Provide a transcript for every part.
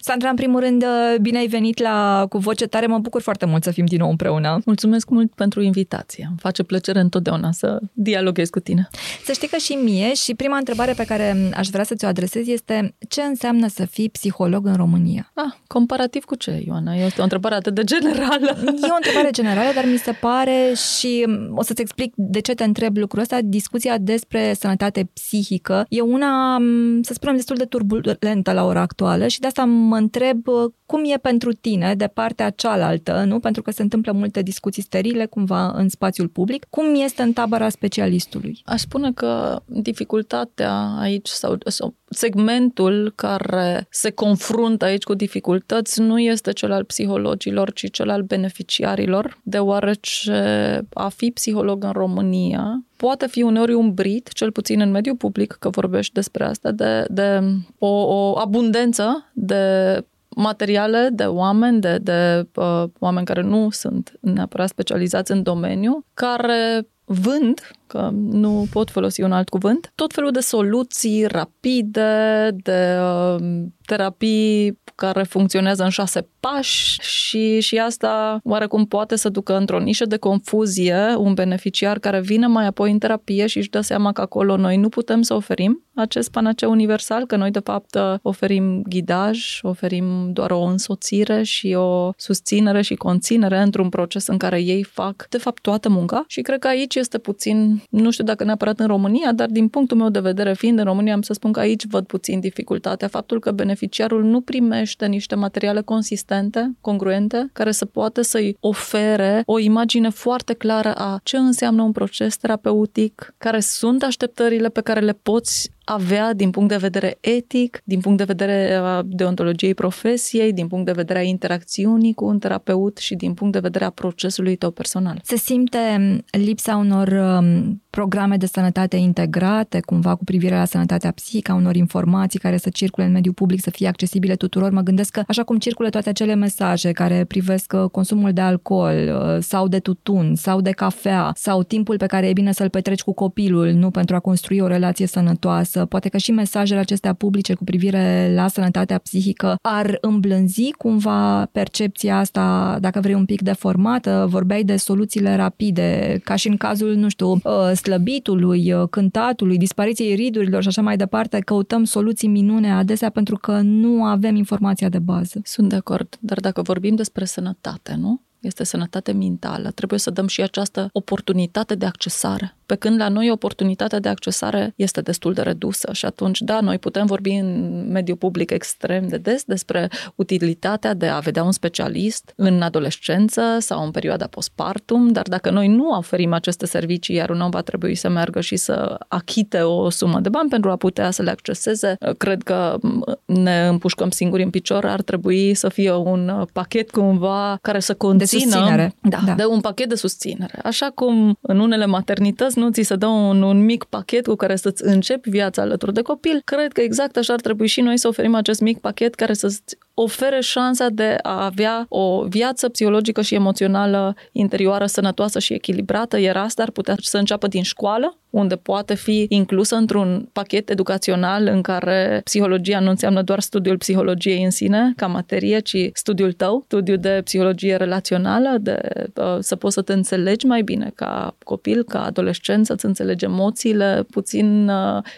Sandra, în primul rând, bine ai venit la Cu Voce Tare. Mă bucur foarte mult să fim din nou împreună. Mulțumesc mult pentru invitație. Îmi face plăcere întotdeauna să dialoghez cu tine. Să știi că și mie, și prima întrebare pe care aș vrea să ți-o adresez este: ce înseamnă să fii psiholog în România? Comparativ cu ce, Ioana? Este o întrebare atât de generală. E o întrebare generală, dar mi se pare, și o să-ți explic de ce te întreb lucrul ăsta, discuția despre sănătate psihică e una, să spunem, destul de turbulentă la ora actuală și de asta mă întreb cum e pentru tine de partea cealaltă, nu? Pentru că se întâmplă multe discuții sterile cumva în spațiul public. Cum este în tabăra specialistului? Aș spune că dificultatea aici sau segmentul care se confruntă aici cu dificultăți nu este cel al psihologilor, ci cel al beneficiarilor, deoarece a fi psiholog în România poate fi uneori umbrit, cel puțin în mediul public, că vorbești despre asta, de o abundență de materiale, de oameni, de oameni care nu sunt neapărat specializați în domeniu, care vând, că nu pot folosi un alt cuvânt, tot felul de soluții rapide, de terapii care funcționează în 6 pași și asta oarecum poate să ducă într-o nișă de confuzie un beneficiar care vine mai apoi în terapie și își dă seama că acolo noi nu putem să oferim acest panaceu universal, că noi de fapt oferim ghidaj, oferim doar o însoțire și o susținere și conținere într-un proces în care ei fac de fapt toată munca și cred că aici este puțin, nu știu dacă neapărat în România, dar din punctul meu de vedere, fiind în România, am să spun că aici văd puțin dificultatea, faptul că beneficiarul nu primește niște materiale consistente, congruente, care să poată să-i ofere o imagine foarte clară a ce înseamnă un proces terapeutic, care sunt așteptările pe care le poți avea din punct de vedere etic, din punct de vedere deontologiei profesiei, din punct de vedere a interacțiunii cu un terapeut și din punct de vedere a procesului tău personal. Se simte lipsa unor programe de sănătate integrate, cumva cu privire la sănătatea psihică, a unor informații care să circule în mediul public, să fie accesibile tuturor. Mă gândesc că așa cum circulă toate acele mesaje care privesc consumul de alcool sau de tutun sau de cafea sau timpul pe care e bine să-l petreci cu copilul, nu, pentru a construi o relație sănătoasă, poate că și mesajele acestea publice cu privire la sănătatea psihică ar îmblânzi cumva percepția asta, dacă vrei, un pic deformată. Vorbeai de soluțiile rapide, ca și în cazul, nu știu, slăbitului, cântatului, dispariției ridurilor și așa mai departe. Căutăm soluții minune adesea pentru că nu avem informația de bază. Sunt de acord, dar dacă vorbim despre sănătate, nu? Este sănătate mentală. Trebuie să dăm și această oportunitate de accesare. Pe când la noi oportunitatea de accesare este destul de redusă și atunci, da, noi putem vorbi în mediul public extrem de des despre utilitatea de a vedea un specialist în adolescență sau în perioada postpartum, dar dacă noi nu oferim aceste servicii, iar un om va trebui să meargă și să achite o sumă de bani pentru a putea să le acceseze, cred că ne împușcăm singuri în picior. Ar trebui să fie un pachet cumva care să conțină de un pachet de susținere. Așa cum în unele maternități nu ți se dă un mic pachet cu care să-ți începi viața alături de copil, cred că exact așa ar trebui și noi să oferim acest mic pachet care să-ți ofere șansa de a avea o viață psihologică și emoțională interioară, sănătoasă și echilibrată, iar asta ar putea să înceapă din școală, unde poate fi inclusă într-un pachet educațional în care psihologia nu înseamnă doar studiul psihologiei în sine, ca materie, ci studiul tău, studiul de psihologie relațională, să poți să te înțelegi mai bine ca copil, ca adolescent, să-ți înțelegi emoțiile, puțin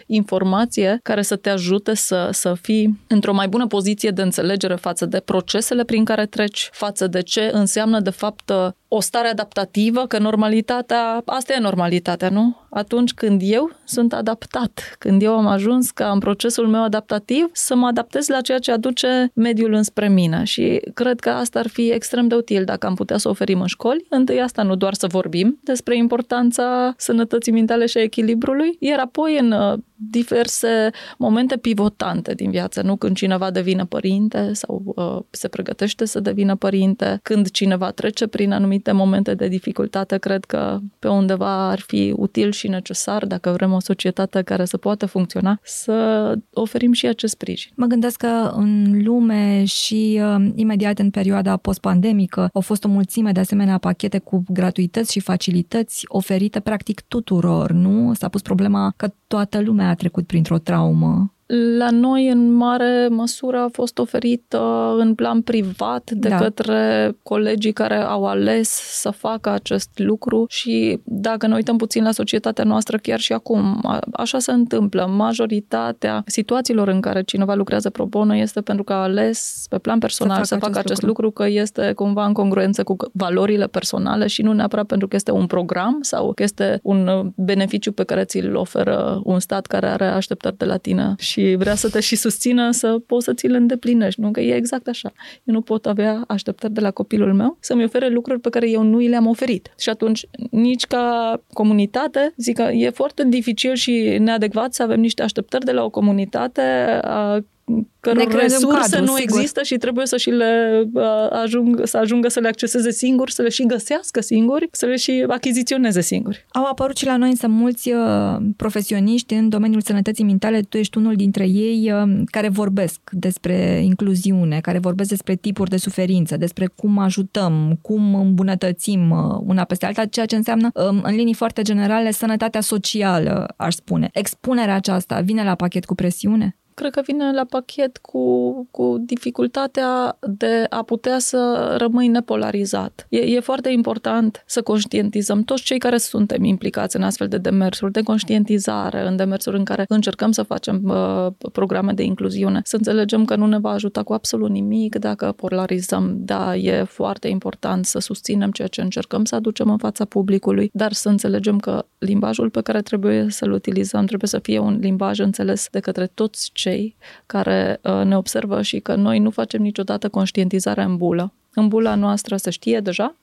informație care să te ajute să fii într-o mai bună poziție de înțelegere față de procesele prin care treci, față de ce înseamnă de fapt o stare adaptativă, că normalitatea, asta e normalitatea, nu? Atunci când eu sunt adaptat, când eu am ajuns ca în procesul meu adaptativ să mă adaptez la ceea ce aduce mediul înspre mine și cred că asta ar fi extrem de util dacă am putea să oferim în școli. Întâi asta, nu doar să vorbim despre importanța sănătății mentale și a echilibrului, iar apoi în diverse momente pivotante din viață, nu? Când cineva devine părinte sau se pregătește să devină părinte, când cineva trece prin anumite anumite momente de dificultate, cred că pe undeva ar fi util și necesar, dacă vrem o societate care să poată funcționa, să oferim și acest sprijin. Mă gândesc că în lume și imediat în perioada post-pandemică au fost o mulțime de asemenea pachete cu gratuități și facilități oferite practic tuturor, nu? S-a pus problema că toată lumea a trecut printr-o traumă. La noi, în mare măsură, a fost oferită în plan privat de către colegii care au ales să facă acest lucru și dacă ne uităm puțin la societatea noastră, chiar și acum, așa se întâmplă. Majoritatea situațiilor în care cineva lucrează pro bono este pentru că a ales pe plan personal să facă acest lucru, că este cumva în congruență cu valorile personale și nu neapărat pentru că este un program sau că este un beneficiu pe care ți-l oferă un stat care are așteptări de la tine și vrea să te și susțină să poți să ți-l îndeplinești, nu? Că e exact așa. Eu nu pot avea așteptări de la copilul meu să-mi ofere lucruri pe care eu nu i le-am oferit. Și atunci, nici ca comunitate, zic că e foarte dificil și neadecvat să avem niște așteptări de la o comunitate căror resurse cadru, nu există și trebuie să și le ajungă să le acceseze singuri, să le și găsească singuri, să le și achiziționeze singuri. Au apărut și la noi însă mulți profesioniști în domeniul sănătății mentale, tu ești unul dintre ei care vorbesc despre incluziune, care vorbesc despre tipuri de suferință, despre cum ajutăm, cum îmbunătățim una peste alta, ceea ce înseamnă în linii foarte generale sănătatea socială, aș spune. Expunerea aceasta vine la pachet cu presiune? Cred că vine la pachet cu dificultatea de a putea să rămâi nepolarizat. E foarte important să conștientizăm toți cei care suntem implicați în astfel de demersuri, de conștientizare, în demersuri în care încercăm să facem programe de incluziune, să înțelegem că nu ne va ajuta cu absolut nimic dacă polarizăm. Da, e foarte important să susținem ceea ce încercăm să aducem în fața publicului, dar să înțelegem că limbajul pe care trebuie să-l utilizăm trebuie să fie un limbaj înțeles de către toți cei care ne observă și că noi nu facem niciodată conștientizarea în bulă. În bula noastră se știe deja,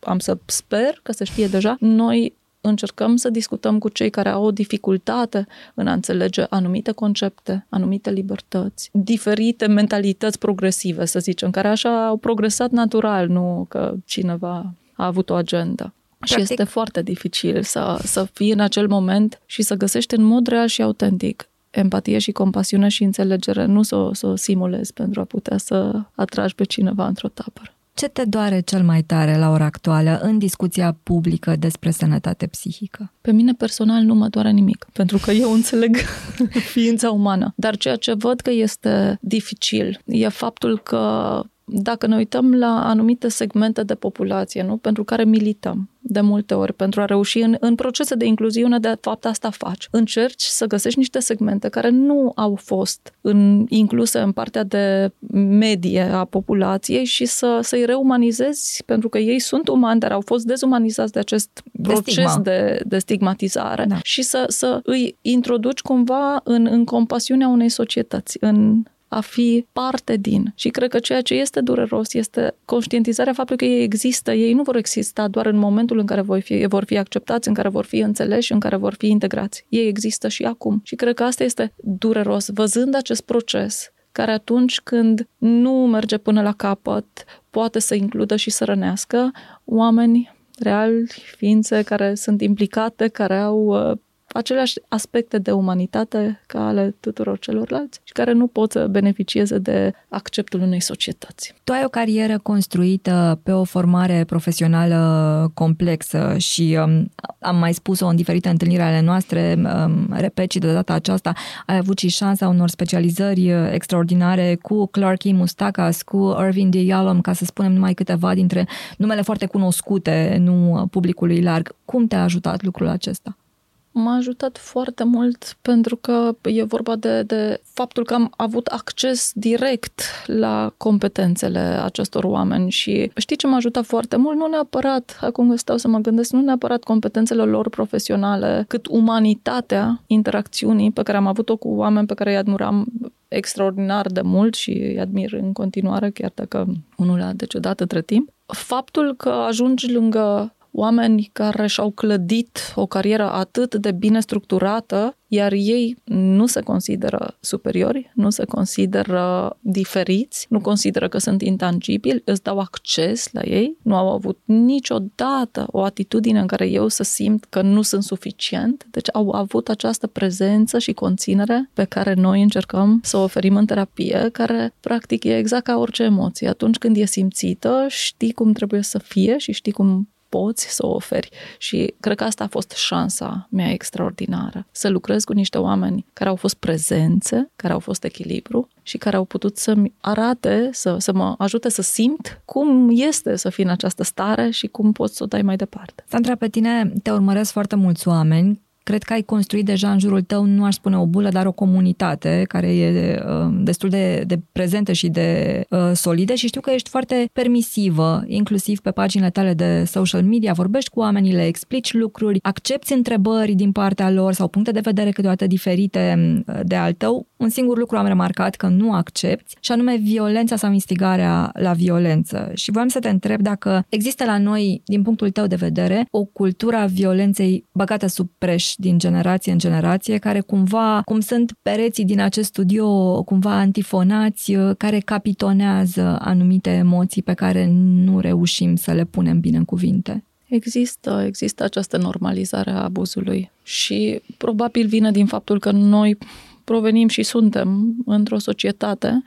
am să sper că se știe deja, noi încercăm să discutăm cu cei care au o dificultate în a înțelege anumite concepte, anumite libertăți, diferite mentalități progresive, să zicem, care așa au progresat natural, nu că cineva a avut o agendă. Practic. Și este foarte dificil să fii în acel moment și să găsești în mod real și autentic empatie și compasiune și înțelegere, nu să o simulezi pentru a putea să atragi pe cineva într-o tapără. Ce te doare cel mai tare la ora actuală în discuția publică despre sănătate psihică? Pe mine personal nu mă doare nimic, pentru că eu înțeleg ființa umană. Dar ceea ce văd că este dificil e faptul că dacă ne uităm la anumite segmente de populație, nu? Pentru care milităm de multe ori, pentru a reuși în procese de incluziune, de fapt asta faci. Încerci să găsești niște segmente care nu au fost incluse în partea de medie a populației și să-i reumanizezi, pentru că ei sunt umani, dar au fost dezumanizați de acest proces de stigmatizare și să îi introduci cumva în compasiunea unei societăți, în a fi parte din. Și cred că ceea ce este dureros este conștientizarea faptului că ei există, ei nu vor exista doar în momentul în care vor fi acceptați, în care vor fi înțeleși, în care vor fi integrați. Ei există și acum. Și cred că asta este dureros, văzând acest proces, care atunci când nu merge până la capăt, poate să includă și să rănească oameni reali, ființe care sunt implicate, care au aceleași aspecte de umanitate ca ale tuturor celorlalți și care nu pot să beneficieze de acceptul unei societăți. Tu ai o carieră construită pe o formare profesională complexă și am mai spus-o în diferite întâlniri ale noastre, repet și de data aceasta, ai avut și șansa unor specializări extraordinare cu Clark E. Moustakas, cu Irvin D. Yalom, ca să spunem numai câteva dintre numele foarte cunoscute, nu publicului larg. Cum te-a ajutat lucrul acesta? M-a ajutat foarte mult pentru că e vorba de faptul că am avut acces direct la competențele acestor oameni și știi ce m-a ajutat foarte mult? Nu neapărat, acum stau să mă gândesc, nu neapărat competențele lor profesionale, cât umanitatea interacțiunii pe care am avut-o cu oameni pe care îi admiram extraordinar de mult și îi admir în continuare, chiar dacă unul a decedat între timp. Faptul că ajungi lângă oameni care și-au clădit o carieră atât de bine structurată, iar ei nu se consideră superiori, nu se consideră diferiți, nu consideră că sunt intangibili, îți dau acces la ei, nu au avut niciodată o atitudine în care eu să simt că nu sunt suficient, deci au avut această prezență și conținere pe care noi încercăm să o oferim în terapie, care practic e exact ca orice emoție. Atunci când e simțită, știi cum trebuie să fie și știi cum poți să o oferi. Și cred că asta a fost șansa mea extraordinară. Să lucrez cu niște oameni care au fost prezențe, care au fost echilibru și care au putut să-mi arate, să mă ajute să simt cum este să fii în această stare și cum poți să o dai mai departe. Sandra, pe tine te urmăresc foarte mulți oameni. Cred că ai construit deja în jurul tău, nu aș spune o bulă, dar o comunitate care e destul de prezentă și de solidă și știu că ești foarte permisivă, inclusiv pe paginile tale de social media, vorbești cu oamenii, le explici lucruri, accepți întrebări din partea lor sau puncte de vedere câteodată diferite de al tău. Un singur lucru am remarcat că nu accepți și anume violența sau instigarea la violență. Și voiam să te întreb dacă există la noi, din punctul tău de vedere, o cultură a violenței băgată sub preș din generație în generație, care cumva, cum sunt pereții din acest studio, cumva antifonați, care capitonează anumite emoții pe care nu reușim să le punem bine în cuvinte. Există această normalizare a abuzului și probabil vine din faptul că noi provenim și suntem într-o societate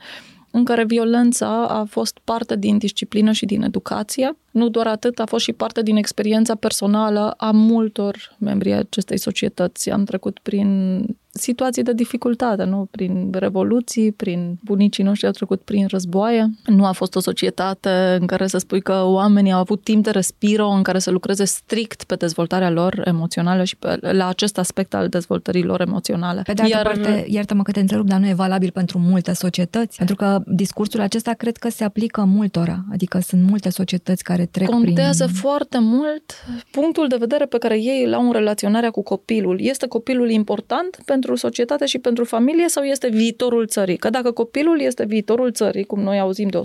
în care violența a fost parte din disciplină și din educație. Nu doar atât, a fost și parte din experiența personală a multor membri ai acestei societăți. Am trecut prin situații de dificultate, nu? Prin revoluții, prin bunicii noștri au trecut prin războaie. Nu a fost o societate în care să spui că oamenii au avut timp de respiro, în care să lucreze strict pe dezvoltarea lor emoțională și la acest aspect al dezvoltării lor emoționale. Pe de altă parte, iartă-mă că te întrerup, dar nu e valabil pentru multe societăți, pentru că discursul acesta cred că se aplică multora, adică sunt multe societăți care contează foarte mult punctul de vedere pe care ei îl au în relaționarea cu copilul. Este copilul important pentru societate și pentru familie sau este viitorul țării? Că dacă copilul este viitorul țării, cum noi auzim de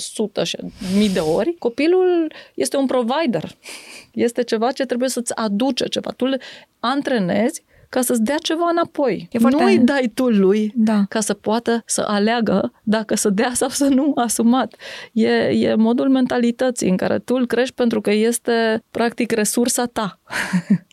100.000 de ori, copilul este un provider. Este ceva ce trebuie să-ți aduce ceva. Tu îl antrenezi ca să-ți dea ceva înapoi. Nu îi dai tu lui ca să poată să aleagă dacă să dea sau să nu asumat. E modul mentalității în care tu îl crești pentru că este practic resursa ta.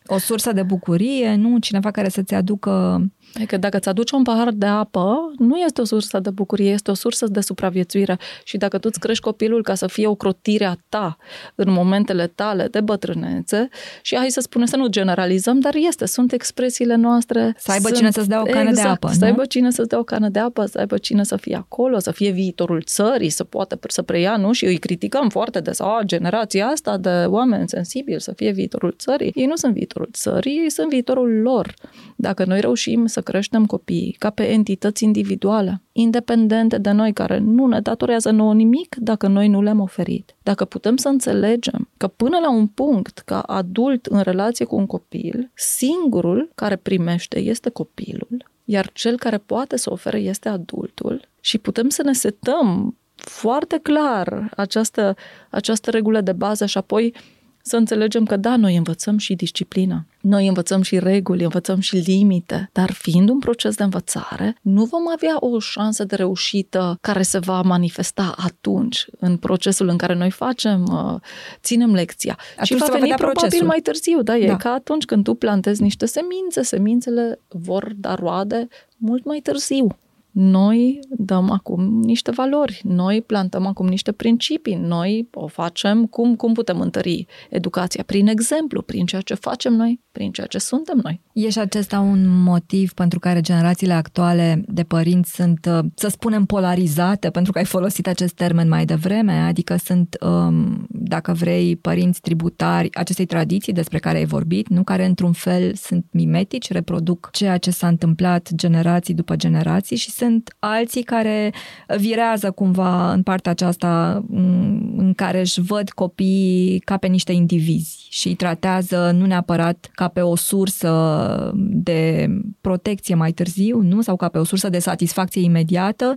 O sursă de bucurie, nu? Cineva care să-ți aducă... Că dacă îți aduci un pahar de apă, nu este o sursă de bucurie, este o sursă de supraviețuire. Și dacă tu îți crești copilul ca să fie ocrotirea ta în momentele tale de bătrânețe, și hai să spunem, să nu generalizăm, dar sunt expresiile noastre. Să aibă cine să-ți dea o cană de apă, nu? Să aibă cine să-ți dea o cană de apă, să aibă cine să fie acolo, să fie viitorul țării, să poată să preia, nu? Și îi criticăm foarte des, generația asta de oameni sensibili, să fie viitorul țării. Ei nu sunt viitorul țării, ei sunt viitorul lor. Dacă noi reușim să creștem copiii ca pe entități individuale, independente de noi, care nu ne datorează nouă nimic dacă noi nu le-am oferit. Dacă putem să înțelegem că până la un punct, ca adult în relație cu un copil, singurul care primește este copilul, iar cel care poate să ofere este adultul și putem să ne setăm foarte clar această regulă de bază și apoi să înțelegem că noi învățăm și disciplina, noi învățăm și reguli, învățăm și limite, dar fiind un proces de învățare, nu vom avea o șansă de reușită care se va manifesta atunci în procesul în care noi ținem lecția. Atunci și va veni probabil procesul mai târziu, e ca atunci când tu plantezi niște semințe, semințele vor da roade mult mai târziu. Noi dăm acum niște valori, noi plantăm acum niște principii, noi o facem cum putem întări educația, prin exemplu, prin ceea ce facem noi, prin ceea ce suntem noi. E și acesta un motiv pentru care generațiile actuale de părinți sunt, să spunem, polarizate, pentru că ai folosit acest termen mai devreme, adică sunt, dacă vrei, părinți tributari acestei tradiții despre care ai vorbit, nu, care într-un fel sunt mimetici, reproduc ceea ce s-a întâmplat generații după generații și sunt alții care virează cumva în partea aceasta în care își văd copiii ca pe niște indivizi și îi tratează nu neapărat ca pe o sursă de protecție mai târziu, nu? Sau ca pe o sursă de satisfacție imediată,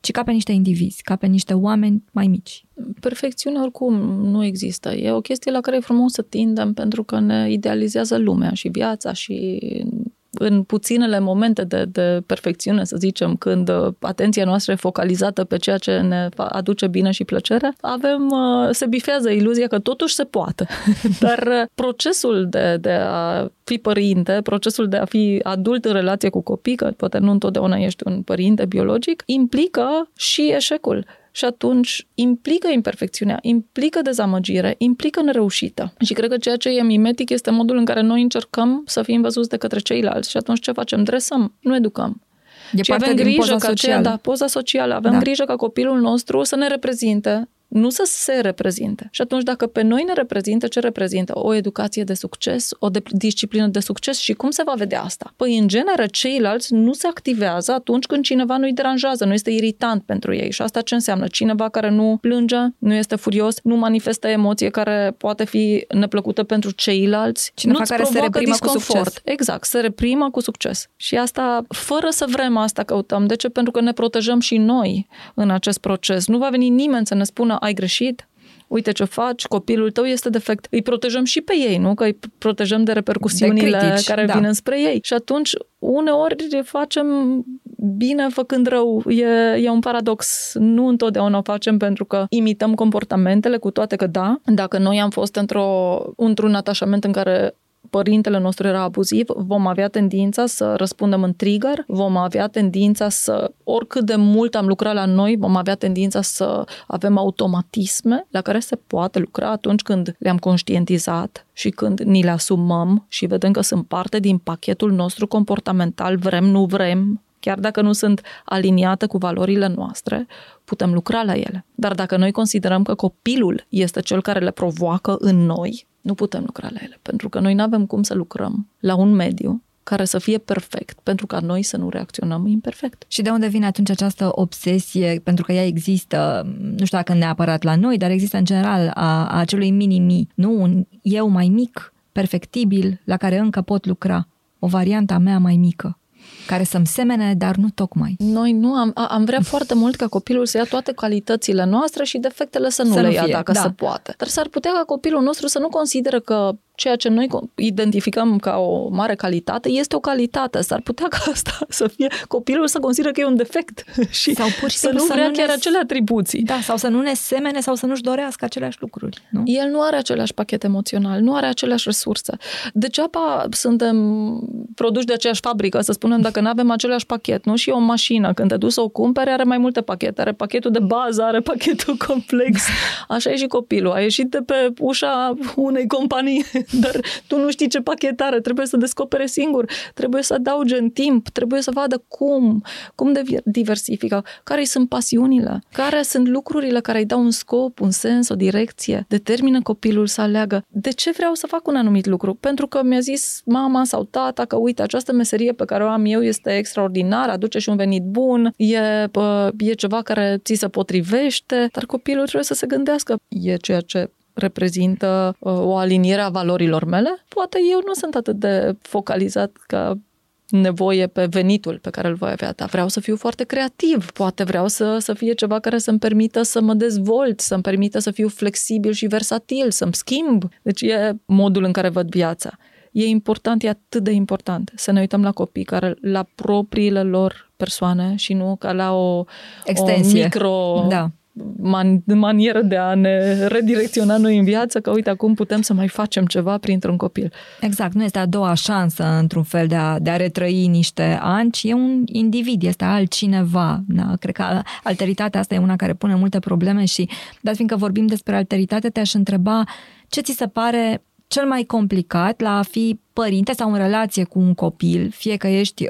ci ca pe niște indivizi, ca pe niște oameni mai mici. Perfecțiunea oricum nu există. E o chestie la care e frumos să tindem pentru că ne idealizează lumea și viața și în puținele momente de perfecțiune, să zicem, când atenția noastră e focalizată pe ceea ce ne aduce bine și plăcere, se bifează iluzia că totuși se poate. Dar procesul de a fi părinte, procesul de a fi adult în relație cu copii, că poate nu întotdeauna ești un părinte biologic, implică și eșecul. Și atunci implică imperfecțiunea, implică dezamăgire, implică nereușită. Și cred că ceea ce e mimetic este modul în care noi încercăm să fim văzuți de către ceilalți. Și atunci ce facem? Dresăm, nu educăm. Și avem grijă ca aceea, poza socială, avem grijă ca copilul nostru să ne reprezinte, nu să se reprezinte. Și atunci dacă pe noi ne reprezintă, ce reprezintă? O educație de succes, o disciplină de succes și cum se va vedea asta? Păi în genere ceilalți nu se activează atunci când cineva nu-i deranjează, nu este irritant pentru ei. Și asta ce înseamnă? Cineva care nu plânge, nu este furios, nu manifestă emoție care poate fi neplăcută pentru ceilalți. Cineva care se reprimă disconfort. Cu succes. Exact, se reprimă cu succes. Și asta, fără să vrem asta căutăm. De ce? Pentru că ne protejăm și noi în acest proces. Nu va veni nimeni să ne spună ai greșit, uite ce faci, copilul tău este defect. Îi protejăm și pe ei, nu? Că îi protejăm de repercusiunile care vin înspre ei. Și atunci, uneori facem bine făcând rău. E un paradox. Nu întotdeauna o facem pentru că imităm comportamentele, cu toate că da. Dacă noi am fost într-un atașament în care părintele nostru era abuziv, vom avea tendința să răspundem în trigger, vom avea tendința să, oricât de mult am lucrat la noi, vom avea tendința să avem automatisme la care se poate lucra atunci când le-am conștientizat și când ni le asumăm și vedem că sunt parte din pachetul nostru comportamental, vrem, nu vrem, chiar dacă nu sunt aliniate cu valorile noastre, putem lucra la ele. Dar dacă noi considerăm că copilul este cel care le provoacă în noi, nu putem lucra la ele, pentru că noi nu avem cum să lucrăm la un mediu care să fie perfect, pentru ca noi să nu reacționăm imperfect. Și de unde vine atunci această obsesie, pentru că ea există, nu știu dacă neapărat la noi, dar există în general a acelui mini-mi, nu un eu mai mic, perfectibil, la care încă pot lucra, o variantă a mea mai mică, care să-mi semene, dar nu tocmai. Noi nu am vrea foarte mult ca copilul să ia toate calitățile noastre și defectele să nu le ia, dacă se poate. Dar s-ar putea ca copilul nostru să nu consideră că ceea ce noi identificăm ca o mare calitate este o calitate. S-ar putea ca asta să fie copilul să consideră că e un defect și sau pur și simplu să nu vrea chiar acele atribuții. Da, sau să nu ne semene sau să nu-și dorească aceleași lucruri. Nu? El nu are același pachet emoțional, nu are aceleași resurse. Degeaba suntem produși de aceeași fabrică, să spunem, dacă nu avem același pachet, nu? Și o mașină, când te duci să o cumperi, are mai multe pachete. Are pachetul de bază, are pachetul complex. Așa e și copilul. A ieșit de pe ușa unei companii, dar tu nu știi ce pachet are, trebuie să descopere singur, trebuie să adauge în timp, trebuie să vadă cum diversifică, care sunt pasiunile, care sunt lucrurile care îi dau un scop, un sens, o direcție, determină copilul să aleagă. De ce vreau să fac un anumit lucru? Pentru că mi-a zis mama sau tata că uite, această meserie pe care o am eu este extraordinară, aduce și un venit bun, e ceva care ți se potrivește, dar copilul trebuie să se gândească, e ceea ce reprezintă o aliniere a valorilor mele? Poate eu nu sunt atât de focalizat ca nevoie pe venitul pe care îl voi avea, dar vreau să fiu foarte creativ. Poate vreau să fie ceva care să-mi permită să mă dezvolt, să-mi permită să fiu flexibil și versatil, să-mi schimb. Deci e modul în care văd viața. E important, e atât de important să ne uităm la copii care la propriile lor persoane și nu ca la o micro... Da. Manieră de a ne redirecționa noi în viață, că uite, acum putem să mai facem ceva printr-un copil. Exact, nu este a doua șansă într-un fel de a retrăi niște ani, ci e un individ, este altcineva. Da? Cred că alteritatea asta e una care pune multe probleme și, dar fiindcă vorbim despre alteritate, te-aș întreba ce ți se pare cel mai complicat la a fi părinte sau în relație cu un copil, fie că ești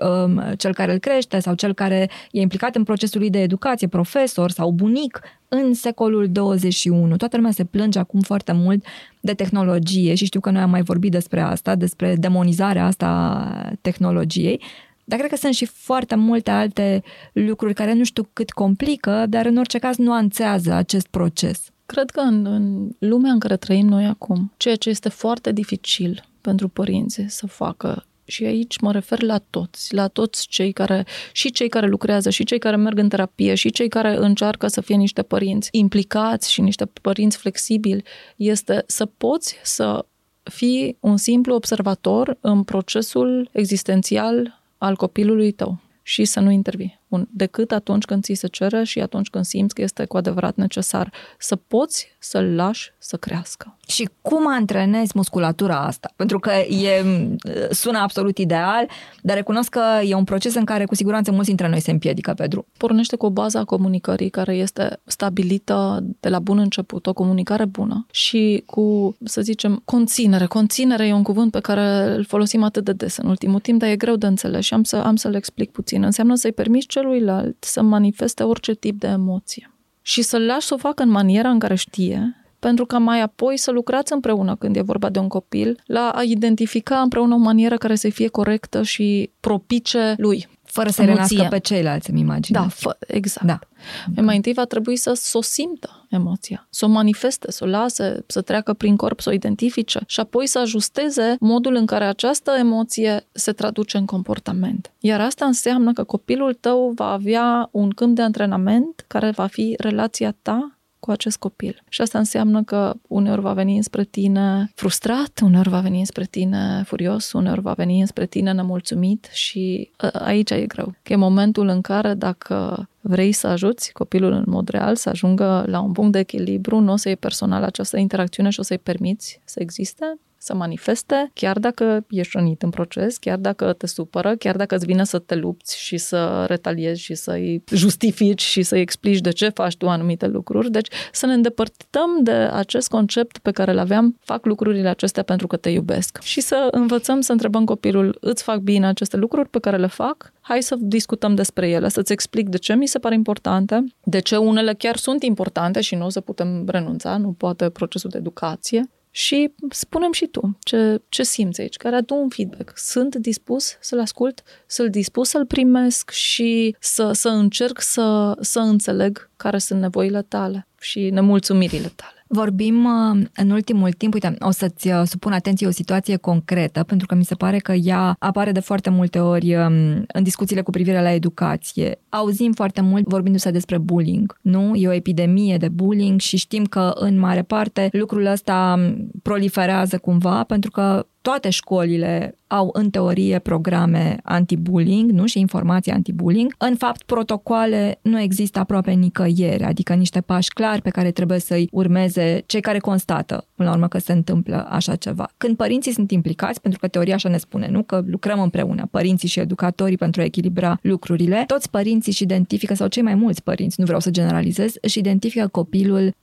cel care îl crește sau cel care e implicat în procesul lui de educație, profesor sau bunic, în secolul 21. Toată lumea se plânge acum foarte mult de tehnologie și știu că noi am mai vorbit despre asta, despre demonizarea asta a tehnologiei, dar cred că sunt și foarte multe alte lucruri care nu știu cât complică, dar în orice caz nuanțează acest proces. Cred că în lumea în care trăim noi acum, ceea ce este foarte dificil pentru părinți să facă Și aici mă refer la toți cei care, și cei care lucrează, și cei care merg în terapie, și cei care încearcă să fie niște părinți implicați și niște părinți flexibili, este să poți să fii un simplu observator în procesul existențial al copilului tău și să nu intervii. Decât atunci când ți se cere și atunci când simți că este cu adevărat necesar, să poți să-l lași să crească. Și cum antrenezi musculatura asta? Pentru că sună absolut ideal, dar recunosc că e un proces în care cu siguranță mulți dintre noi se împiedică pe drum. Pornește cu o bază a comunicării care este stabilită de la bun început, o comunicare bună și cu, să zicem, conținere. Conținere e un cuvânt pe care îl folosim atât de des în ultimul timp, dar e greu de înțeles și am să-l explic puțin. Înseamnă să-i permiți celuilalt să manifeste orice tip de emoție și să-l lași să o facă în maniera în care știe, pentru că mai apoi să lucrați împreună când e vorba de un copil, la a identifica împreună o manieră care să fie corectă și propice lui. Fără să renască pe ceilalți, îmi imaginez. Da, exact. Da. Mai întâi va trebui să o simtă emoția, să o manifeste, să o lase, să treacă prin corp, să o identifice și apoi să ajusteze modul în care această emoție se traduce în comportament. Iar asta înseamnă că copilul tău va avea un câmp de antrenament care va fi relația ta cu acest copil. Și asta înseamnă că uneori va veni înspre tine frustrat, uneori va veni înspre tine furios, uneori va veni înspre tine nemulțumit și aici e greu. Că e momentul în care dacă vrei să ajuți copilul în mod real să ajungă la un punct de echilibru, nu o să iei personal această interacțiune și o să-i permiți să existe, să manifeste, chiar dacă ești rănit în proces, chiar dacă te supără, chiar dacă îți vine să te lupți și să retaliezi și să-i justifici și să-i explici de ce faci tu anumite lucruri. Deci să ne îndepărtăm de acest concept pe care îl aveam, fac lucrurile acestea pentru că te iubesc. Și să învățăm să întrebăm copilul, îți fac bine aceste lucruri pe care le fac? Hai să discutăm despre ele, să-ți explic de ce mi se pare importante, de ce unele chiar sunt importante și nu o să putem renunța, nu poate procesul de educație. Și spune-mi și tu ce simți aici, care adu un feedback. Sunt dispus să-l ascult, sunt dispus să-l primesc și să încerc să înțeleg care sunt nevoile tale și nemulțumirile tale. Vorbim în ultimul timp, uite, o să-ți supun atenție o situație concretă, pentru că mi se pare că ea apare de foarte multe ori în discuțiile cu privire la educație. Auzim foarte mult vorbindu-se despre bullying, nu? E o epidemie de bullying și știm că în mare parte lucrul ăsta proliferează cumva, pentru că toate școlile au în teorie programe anti-bullying, nu? Și informații anti-bullying. În fapt, protocoale nu există aproape nicăieri, adică niște pași clari pe care trebuie să-i urmeze cei care constată, până la urmă, că se întâmplă așa ceva. Când părinții sunt implicați, pentru că teoria așa ne spune, nu? Că lucrăm împreună, părinții și educatorii, pentru a echilibra lucrurile, toți părinții își identifică, sau cei mai mulți părinți, nu vreau să generalizez, își identifică copilul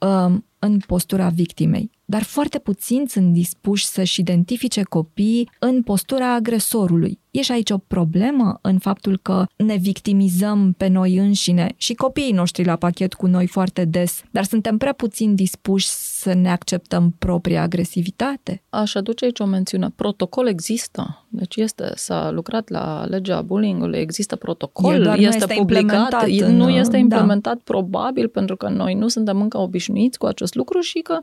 în postura victimei. Dar foarte puțini sunt dispuși să-și identifice copiii în postura agresorului. E și aici o problemă în faptul că ne victimizăm pe noi înșine și copiii noștri la pachet cu noi foarte des, dar suntem prea puțin dispuși să ne acceptăm propria agresivitate. Aș aduce aici o mențiune. Protocol există. Deci s-a lucrat la legea bullying-ului, există protocol, este publicat, nu este implementat probabil pentru că noi nu suntem încă obișnuiți cu acest lucru și că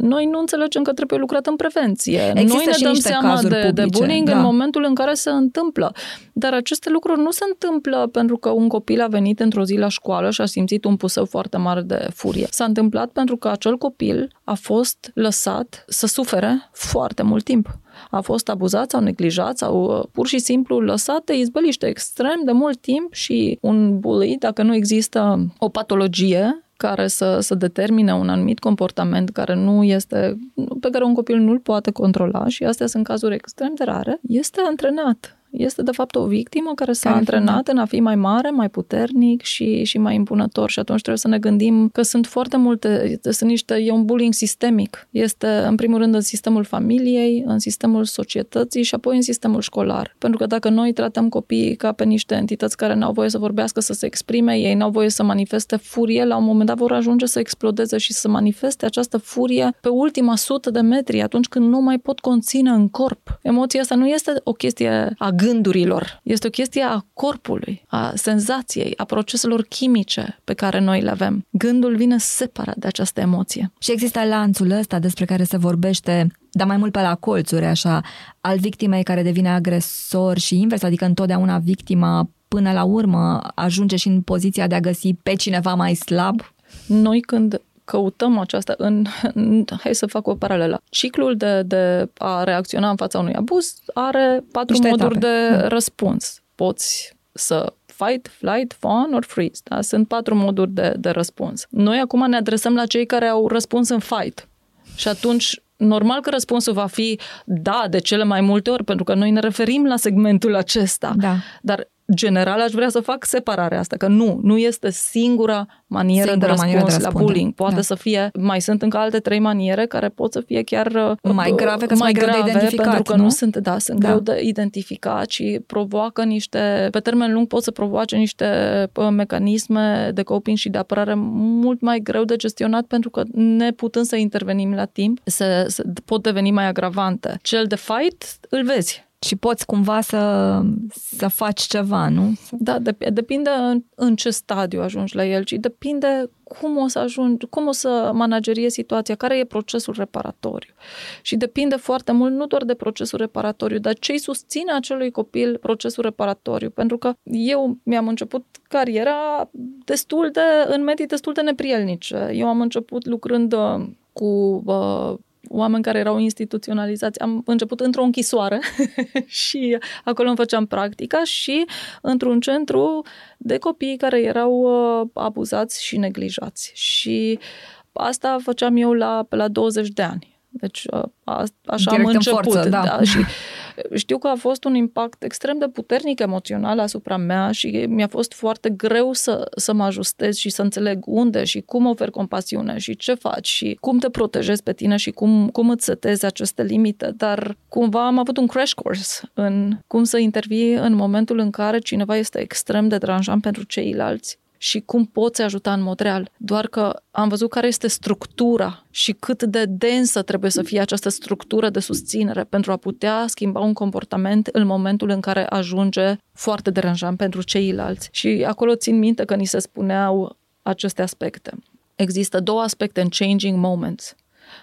noi nu înțelegem că trebuie lucrat în prevenție. Există noi ne dăm seama de bullying în momentul în care se întâmplă. Dar aceste lucruri nu se întâmplă pentru că un copil a venit într-o zi la școală și a simțit un puseu foarte mare de furie. S-a întâmplat pentru că acel copil a fost lăsat să sufere foarte mult timp. A fost abuzat sau neglijat sau pur și simplu lăsat de izbeliște extrem de mult timp și un bully, dacă nu există o patologie care să determine un anumit comportament care nu este, pe care un copil nu-l poate controla, și astea sunt cazuri extrem de rare, este antrenat. Este, de fapt, o victimă care s-a antrenat în a fi mai mare, mai puternic și mai impunător. Și atunci trebuie să ne gândim că sunt foarte multe, e un bullying sistemic. Este, în primul rând, în sistemul familiei, în sistemul societății și apoi în sistemul școlar. Pentru că dacă noi tratăm copiii ca pe niște entități care n-au voie să vorbească, să se exprime, ei n-au voie să manifeste furie, la un moment dat vor ajunge să explodeze și să manifeste această furie pe ultima sută de metri, atunci când nu mai pot conține în corp. Emoția asta nu este o chestie gândurilor. Este o chestie a corpului, a senzației, a proceselor chimice pe care noi le avem. Gândul vine separat de această emoție. Și există lanțul ăsta despre care se vorbește dar mai mult pe la colțuri, așa, al victimei care devine agresor și invers, adică întotdeauna victima până la urmă ajunge și în poziția de a găsi pe cineva mai slab? Noi când căutăm aceasta hai să fac o paralelă. Ciclul de a reacționa în fața unui abuz are 4 moduri de răspuns. Poți să fight, flight, fawn or freeze. Da? Sunt 4 moduri de răspuns. Noi acum ne adresăm la cei care au răspuns în fight. Și atunci, normal că răspunsul va fi da, de cele mai multe ori, pentru că noi ne referim la segmentul acesta. Da. Dar general aș vrea să fac separarea asta, că nu este singura manieră de răspuns la bullying. Poate să fie, mai sunt încă alte 3 maniere care pot să fie chiar mai grave, sunt greu de identificat și provoacă niște, pe termen lung pot să provoace niște mecanisme de coping și de apărare mult mai greu de gestionat, pentru că neputând să intervenim la timp, se pot deveni mai agravante. Cel de fight îl vezi. Și poți cumva să faci ceva, nu? Da, depinde în ce stadiu ajungi la el, ci depinde cum o să manageriezi situația, care e procesul reparatoriu. Și depinde foarte mult, nu doar de procesul reparatoriu, dar ce îi susține acelui copil procesul reparatoriu. Pentru că eu mi-am început cariera în medii destul de neprielnice. Eu am început lucrând cu oameni care erau instituționalizați. Am început într-o închisoare și acolo îmi făceam practica și într-un centru de copii care erau abuzați și neglijați. Și asta făceam eu pe la 20 de ani. Deci așa am început. Forță, da. Și știu că a fost un impact extrem de puternic emoțional asupra mea și mi-a fost foarte greu să mă ajustez și să înțeleg unde și cum oferi compasiune și ce faci și cum te protejezi pe tine și cum îți setezi aceste limite. Dar cumva am avut un crash course în cum să intervii în momentul în care cineva este extrem de deranjant pentru ceilalți și cum poți ajuta în mod real. Doar că am văzut care este structura și cât de densă trebuie să fie această structură de susținere pentru a putea schimba un comportament în momentul în care ajunge foarte deranjant pentru ceilalți. Și acolo țin minte că ni se spuneau aceste aspecte. Există 2 aspecte în changing moments.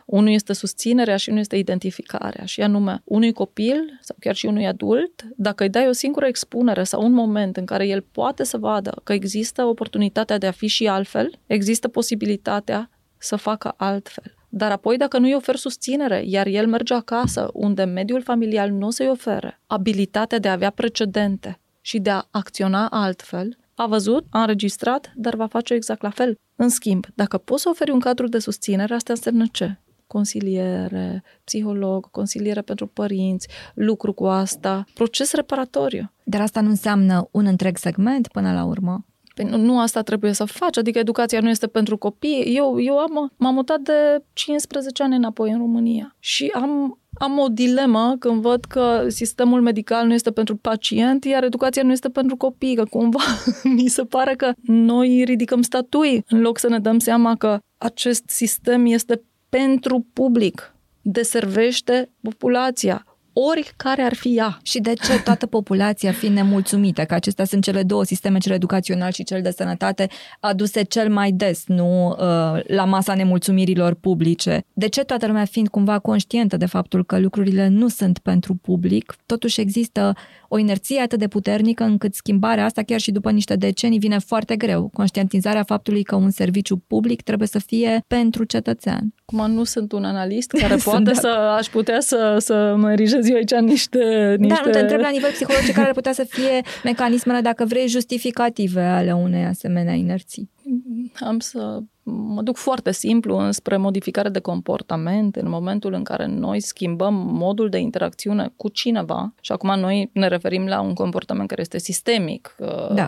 Unul este susținerea și unul este identificarea. Și anume, unui copil sau chiar și unui adult, dacă îi dai o singură expunere sau un moment în care el poate să vadă că există oportunitatea de a fi și altfel, există posibilitatea să facă altfel. Dar apoi, dacă nu îi oferi susținere, iar el merge acasă, unde mediul familial nu o să-i ofere abilitatea de a avea precedente și de a acționa altfel, a văzut, a înregistrat, dar va face exact la fel. În schimb, dacă poți să oferi un cadru de susținere, asta înseamnă ce? Consiliere, psiholog, consiliere pentru părinți, lucru cu asta, proces reparatoriu. Dar asta nu înseamnă un întreg segment până la urmă? Nu asta trebuie să faci, adică educația nu este pentru copii. Eu m-am mutat de 15 ani înapoi în România și am o dilemă când văd că sistemul medical nu este pentru pacient, iar educația nu este pentru copii, că cumva mi se pare că noi ridicăm statui în loc să ne dăm seama că acest sistem este pentru public, deservește populația, oricare ar fi ea. Și de ce toată populația fiind nemulțumită? Că acestea sunt cele 2 sisteme, cel educațional și cel de sănătate, aduse cel mai des, nu, la masa nemulțumirilor publice. De ce toată lumea fiind cumva conștientă de faptul că lucrurile nu sunt pentru public, totuși există o inerție atât de puternică încât schimbarea asta, chiar și după niște decenii, vine foarte greu. Conștientizarea faptului că un serviciu public trebuie să fie pentru cetățean. Acum nu sunt un analist care poate aș putea să mă erijez eu aici niște... Da, nu te întreb la nivel psihologic care ar putea să fie mecanismele, dacă vrei, justificative ale unei asemenea inerții. Am să mă duc foarte simplu înspre modificare de comportament în momentul în care noi schimbăm modul de interacțiune cu cineva și acum noi ne referim la un comportament care este sistemic,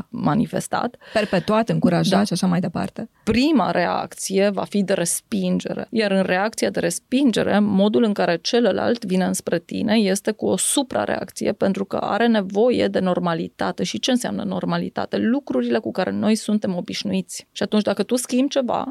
manifestat. Perpetuat, încurajat și așa mai departe. Prima reacție va fi de respingere, iar în reacția de respingere, modul în care celălalt vine înspre tine este cu o suprareacție pentru că are nevoie de normalitate. Și ce înseamnă normalitate? Lucrurile cu care noi suntem obișnuiți. Și atunci dacă tu schimbi ceva,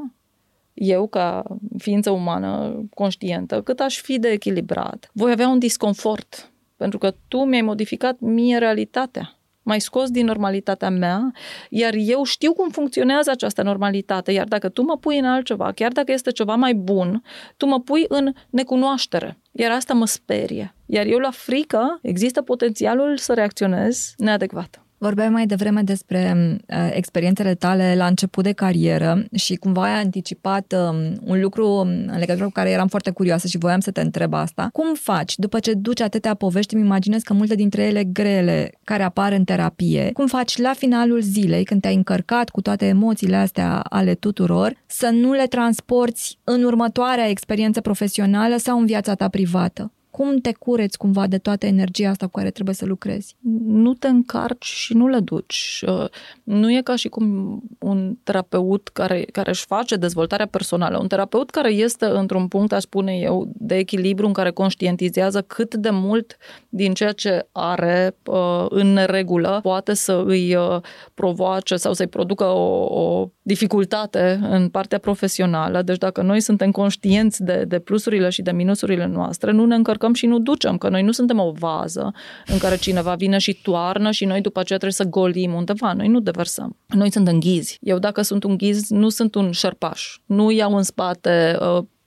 eu, ca ființă umană conștientă, cât aș fi de echilibrat, voi avea un disconfort, pentru că tu mi-ai modificat mie realitatea. m-ai scos din normalitatea mea, iar eu știu cum funcționează această normalitate, iar dacă tu mă pui în altceva, chiar dacă este ceva mai bun, tu mă pui în necunoaștere, iar asta mă sperie. Iar eu la frică există potențialul să reacționez neadecvat. Vorbeai mai devreme despre experiențele tale la început de carieră și cumva ai anticipat un lucru în legătură cu care eram foarte curioasă și voiam să te întreb asta. Cum faci după ce duci atâtea povești, îmi imaginez că multe dintre ele grele care apar în terapie, cum faci la finalul zilei, când te-ai încărcat cu toate emoțiile astea ale tuturor, să nu le transporți în următoarea experiență profesională sau în viața ta privată? Cum te cureți cumva de toată energia asta cu care trebuie să lucrezi? Nu te încarci și nu le duci. Nu e ca și cum un terapeut care își face dezvoltarea personală. Un terapeut care este într-un punct, aș spune eu, de echilibru în care conștientizează cât de mult din ceea ce are în neregulă poate să îi provoace sau să-i producă o dificultate în partea profesională. Deci dacă noi suntem conștienți de plusurile și de minusurile noastre, nu ne încărcăm și nu ducem, că noi nu suntem o vază în care cineva vine și toarnă și noi după aceea trebuie să golim undeva. Noi nu deversăm. Noi suntem ghizi. Eu dacă sunt un ghiz, nu sunt un șerpaș. Nu iau în spate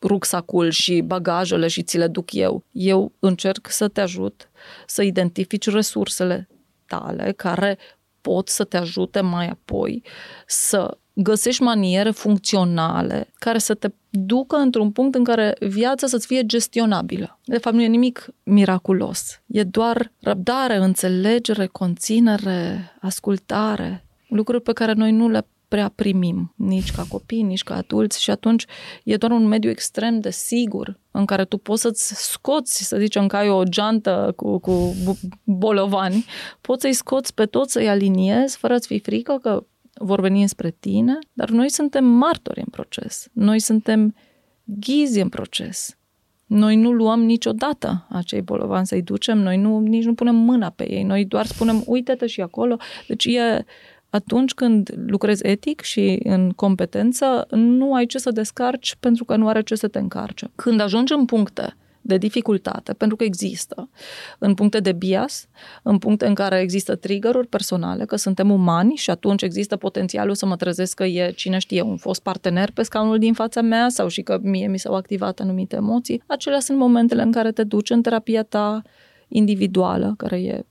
rucsacul și bagajele și ți le duc eu. Eu încerc să te ajut să identifici resursele tale care pot să te ajute mai apoi să găsești maniere funcționale care să te ducă într-un punct în care viața să-ți fie gestionabilă. De fapt, nu e nimic miraculos. E doar răbdare, înțelegere, conținere, ascultare, lucruri pe care noi nu le prea primim, nici ca copii, nici ca adulți și atunci e doar un mediu extrem de sigur în care tu poți să-ți scoți, să zicem că ai o geantă cu bolovani, poți să-i scoți pe toți, să-i aliniezi fără să-ți fii frică că vor veni înspre tine, dar noi suntem martori în proces, noi suntem ghizi în proces. Noi nu luăm niciodată acei bolovani să-i ducem, noi nici nu punem mâna pe ei, noi doar spunem uite-te și acolo. Deci e atunci când lucrezi etic și în competență, nu ai ce să descarci pentru că nu are ce să te încarce. Când ajungi în puncte de dificultate, pentru că există, în puncte de bias, în puncte în care există trigger-uri personale, că suntem umani și atunci există potențialul să mă trezesc că e, cine știe, un fost partener pe scaunul din fața mea sau și că mie mi s-au activat anumite emoții. Acelea sunt momentele în care te duci în terapia ta individuală, care e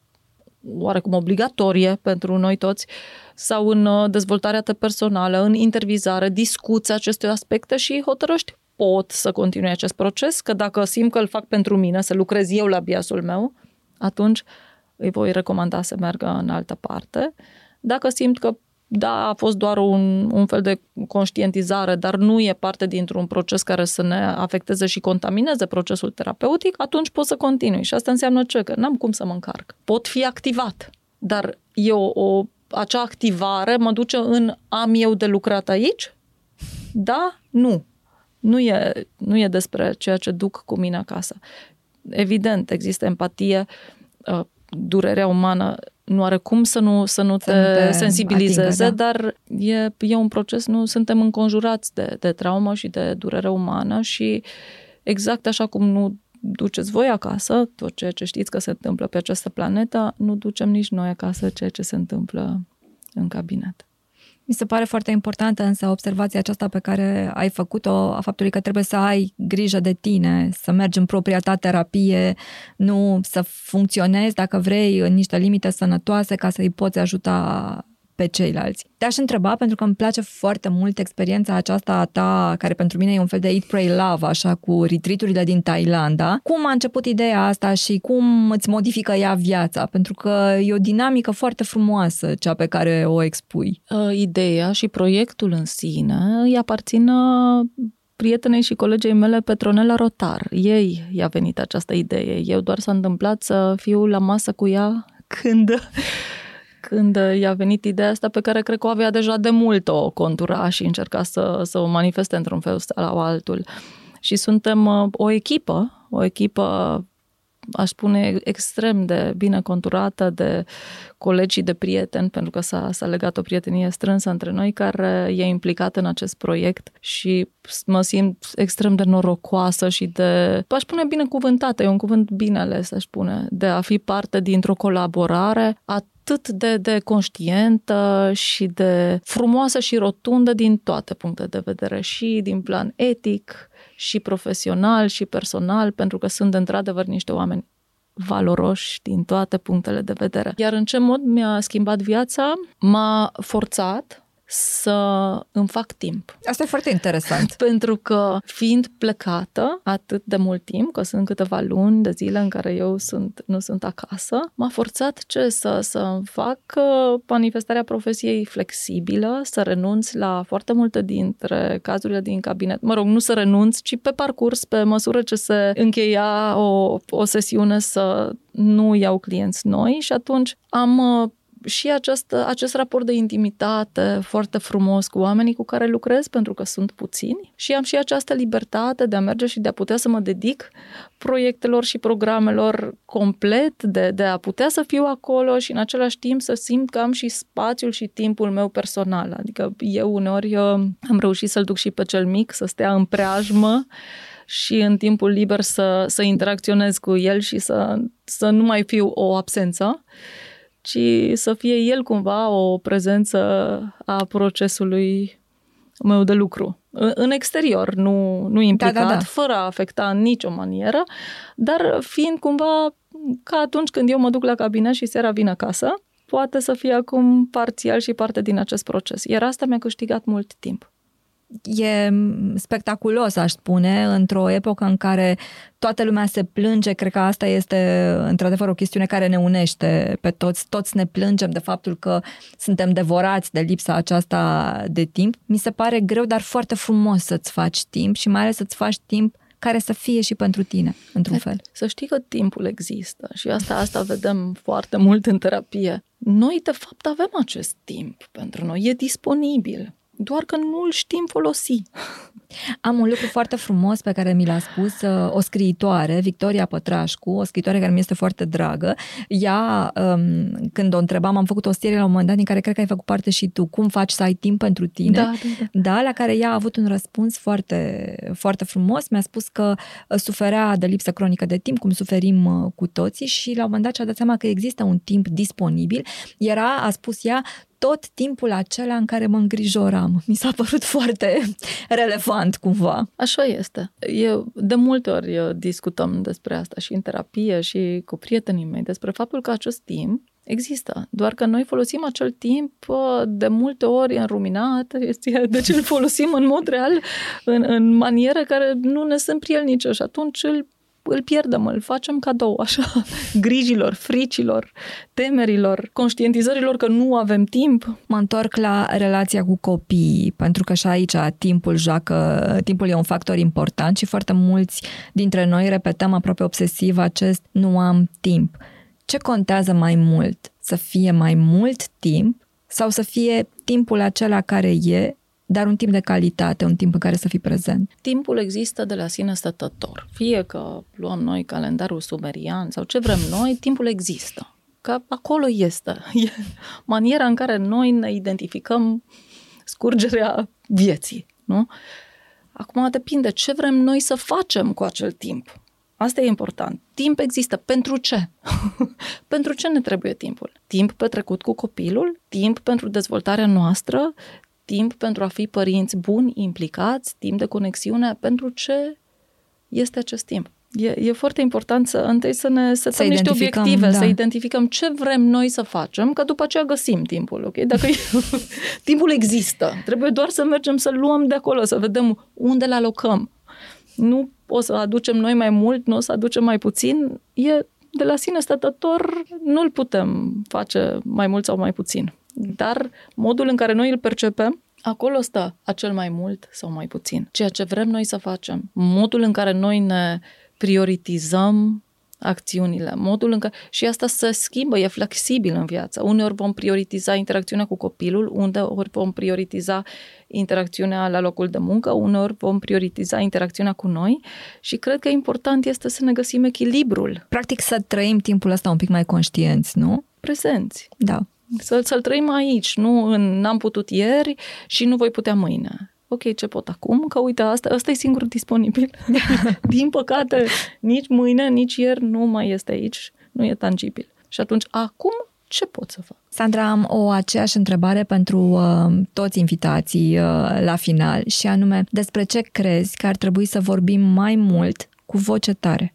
oarecum obligatorie pentru noi toți, sau în dezvoltarea ta personală, în intervizare, discuția acestor aspecte și hotărăști pot să continui acest proces, că dacă simt că îl fac pentru mine, să lucrez eu la biasul meu, atunci îi voi recomanda să meargă în altă parte. Dacă simt că da, a fost doar un fel de conștientizare, dar nu e parte dintr-un proces care să ne afecteze și contamineze procesul terapeutic, atunci pot să continui. Și asta înseamnă ce? Că n-am cum să mă încarc. Pot fi activat, dar eu acea activare mă duce în am eu de lucrat aici? Da? Nu. Nu e despre ceea ce duc cu mine acasă. Evident, există empatie, durerea umană nu are cum să nu te sensibilizeze, atingă, da. Dar e un proces, nu suntem înconjurați de traumă și de durere umană și exact așa cum nu duceți voi acasă tot ceea ce știți că se întâmplă pe această planetă, nu ducem nici noi acasă ceea ce se întâmplă în cabinet. Mi se pare foarte importantă însă observația aceasta pe care ai făcut-o, a faptului că trebuie să ai grijă de tine, să mergi în propria ta terapie, nu să funcționezi dacă vrei în niște limite sănătoase ca să îi poți ajuta pe ceilalți. Te-aș întreba, pentru că îmi place foarte mult experiența aceasta a ta, care pentru mine e un fel de eat, pray, love, așa, cu retreat-urile din Thailanda. Cum a început ideea asta și cum îți modifică ea viața? Pentru că e o dinamică foarte frumoasă cea pe care o expui. Ideea și proiectul în sine îi aparțină prietenei și colegei mele, Petronela Rotar. Ei i-a venit această idee. Eu doar s-a întâmplat să fiu la masă cu ea când i-a venit ideea asta pe care cred că o avea deja de mult, o contura și încerca să o manifeste într-un fel sau altul. Și suntem o echipă, aș spune, extrem de bine conturată de colegi și de prieteni, pentru că s-a legat o prietenie strânsă între noi care e implicată în acest proiect și mă simt extrem de norocoasă și de, aș spune, binecuvântată, e un cuvânt bine ales, aș spune, de a fi parte dintr-o colaborare atât atât de conștientă și de frumoasă și rotundă din toate punctele de vedere, și din plan etic, și profesional, și personal, pentru că sunt într-adevăr niște oameni valoroși din toate punctele de vedere. Iar în ce mod mi-a schimbat viața? M-a forțat să îmi fac timp. Asta e foarte interesant. Pentru că fiind plecată atât de mult timp, că sunt câteva luni de zile în care eu nu sunt acasă, m-a forțat să fac manifestarea profesiei flexibilă, să renunț la foarte multe dintre cazurile din cabinet. Mă rog, nu să renunț, ci pe parcurs, pe măsură ce se încheia o sesiune, să nu iau clienți noi, și atunci am și acest raport de intimitate foarte frumos cu oamenii cu care lucrez, pentru că sunt puțini, și am și această libertate de a merge și de a putea să mă dedic proiectelor și programelor complet, de a putea să fiu acolo și în același timp să simt că am și spațiul și timpul meu personal. Adică eu uneori am reușit să-l duc și pe cel mic să stea în preajmă și în timpul liber să interacționez cu el și să nu mai fiu o absență, și să fie el cumva o prezență a procesului meu de lucru. În exterior, nu implicat, da. Fără a afecta în nicio manieră, dar fiind cumva ca atunci când eu mă duc la cabinet și seara vin acasă, poate să fie acum parțial și parte din acest proces. Iar asta mi-a câștigat mult timp. E spectaculos, aș spune, într-o epocă în care toată lumea se plânge. Cred că asta este într-adevăr o chestiune care ne unește pe toți. Toți ne plângem de faptul că suntem devorați de lipsa aceasta de timp. Mi se pare greu, dar foarte frumos să-ți faci timp și mai ales să-ți faci timp care să fie și pentru tine, într-un fel. Să știi că timpul există și asta vedem foarte mult în terapie. Noi, de fapt, avem acest timp pentru noi, e disponibil. Doar că nu îl știm folosi. Am un lucru foarte frumos pe care mi l-a spus o scriitoare, Victoria Pătrașcu, o scriitoare care mi este foarte dragă. Ea, când o întrebam, am făcut o serie la un moment dat în care cred că ai făcut parte și tu, cum faci să ai timp pentru tine. Da, la care ea a avut un răspuns foarte, foarte frumos. Mi-a spus că suferea de lipsă cronică de timp, cum suferim cu toții, și la un moment dat și-a dat seama că există un timp disponibil. A spus ea, tot timpul acela în care mă îngrijoram. Mi s-a părut foarte relevant cumva. Așa este. De multe ori discutăm despre asta și în terapie și cu prietenii mei, despre faptul că acest timp există, doar că noi folosim acel timp de multe ori în ruminat, deci îl folosim în mod real, în manieră care nu ne sunt prielnice și atunci îl pierdem, îl facem cadou, așa, grijilor, fricilor, temerilor, conștientizărilor că nu avem timp. Mă întorc la relația cu copiii, pentru că și aici timpul e un factor important și foarte mulți dintre noi repetăm aproape obsesiv acest nu am timp. Ce contează mai mult? Să fie mai mult timp sau să fie timpul acela care e, dar un timp de calitate, un timp în care să fii prezent? Timpul există de la sine stătător. Fie că luăm noi calendarul sumerian sau ce vrem noi, timpul există. Că acolo este. E maniera în care noi ne identificăm scurgerea vieții, nu? Acum depinde ce vrem noi să facem cu acel timp. Asta e important. Timp există. Pentru ce? Pentru ce ne trebuie timpul? Timp petrecut cu copilul, timp pentru dezvoltarea noastră, timp pentru a fi părinți buni, implicați, timp de conexiune. Pentru ce este acest timp? E foarte important să niște obiective, da. Să identificăm ce vrem noi să facem, că după aceea găsim timpul, ok? Dacă timpul există, trebuie doar să mergem să luăm de acolo, să vedem unde îl alocăm. Nu o să aducem noi mai mult, nu o să aducem mai puțin, e de la sine stătător, nu-l putem face mai mult sau mai puțin. Dar modul în care noi îl percepem, acolo stă acel mai mult sau mai puțin. Ceea ce vrem noi să facem, modul în care noi ne prioritizăm acțiunile, modul în care... Și asta se schimbă, e flexibil în viață. Uneori vom prioritiza interacțiunea cu copilul, uneori vom prioritiza interacțiunea la locul de muncă, uneori vom prioritiza interacțiunea cu noi și cred că important este să ne găsim echilibrul. Practic să trăim timpul ăsta un pic mai conștienți, nu? Prezenți. Da. Să-l trăim aici, nu n-am putut ieri și nu voi putea mâine. Ok, ce pot acum? Că uite, asta e singurul disponibil. Din păcate, nici mâine, nici ieri nu mai este aici, nu e tangibil. Și atunci, acum ce pot să fac? Sandra, am o aceeași întrebare pentru toți invitații la final, și anume, despre ce crezi că ar trebui să vorbim mai mult cu voce tare?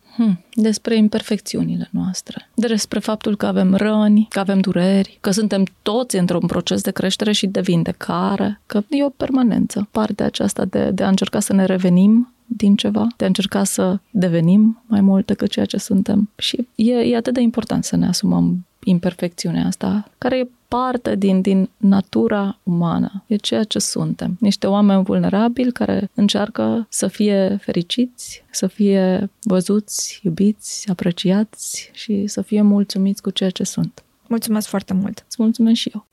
Despre imperfecțiunile noastre, despre faptul că avem răni, că avem dureri, că suntem toți într-un proces de creștere și de vindecare, că e o permanență. Partea aceasta de a încerca să ne revenim din ceva, de a încerca să devenim mai mult decât ceea ce suntem. Și e atât de important să ne asumăm imperfecțiunea asta, care e parte din natura umană. E ceea ce suntem. Niște oameni vulnerabili care încearcă să fie fericiți, să fie văzuți, iubiți, apreciați și să fie mulțumiți cu ceea ce sunt. Mulțumesc foarte mult! Îți mulțumesc și eu!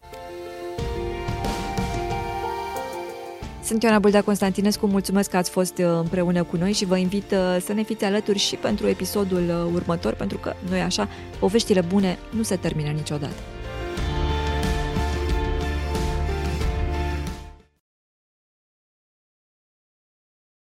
Sunt Ioana Bâldea Constantinescu, mulțumesc că ați fost împreună cu noi și vă invit să ne fiți alături și pentru episodul următor, pentru că, nu-i așa, poveștile bune nu se termină niciodată.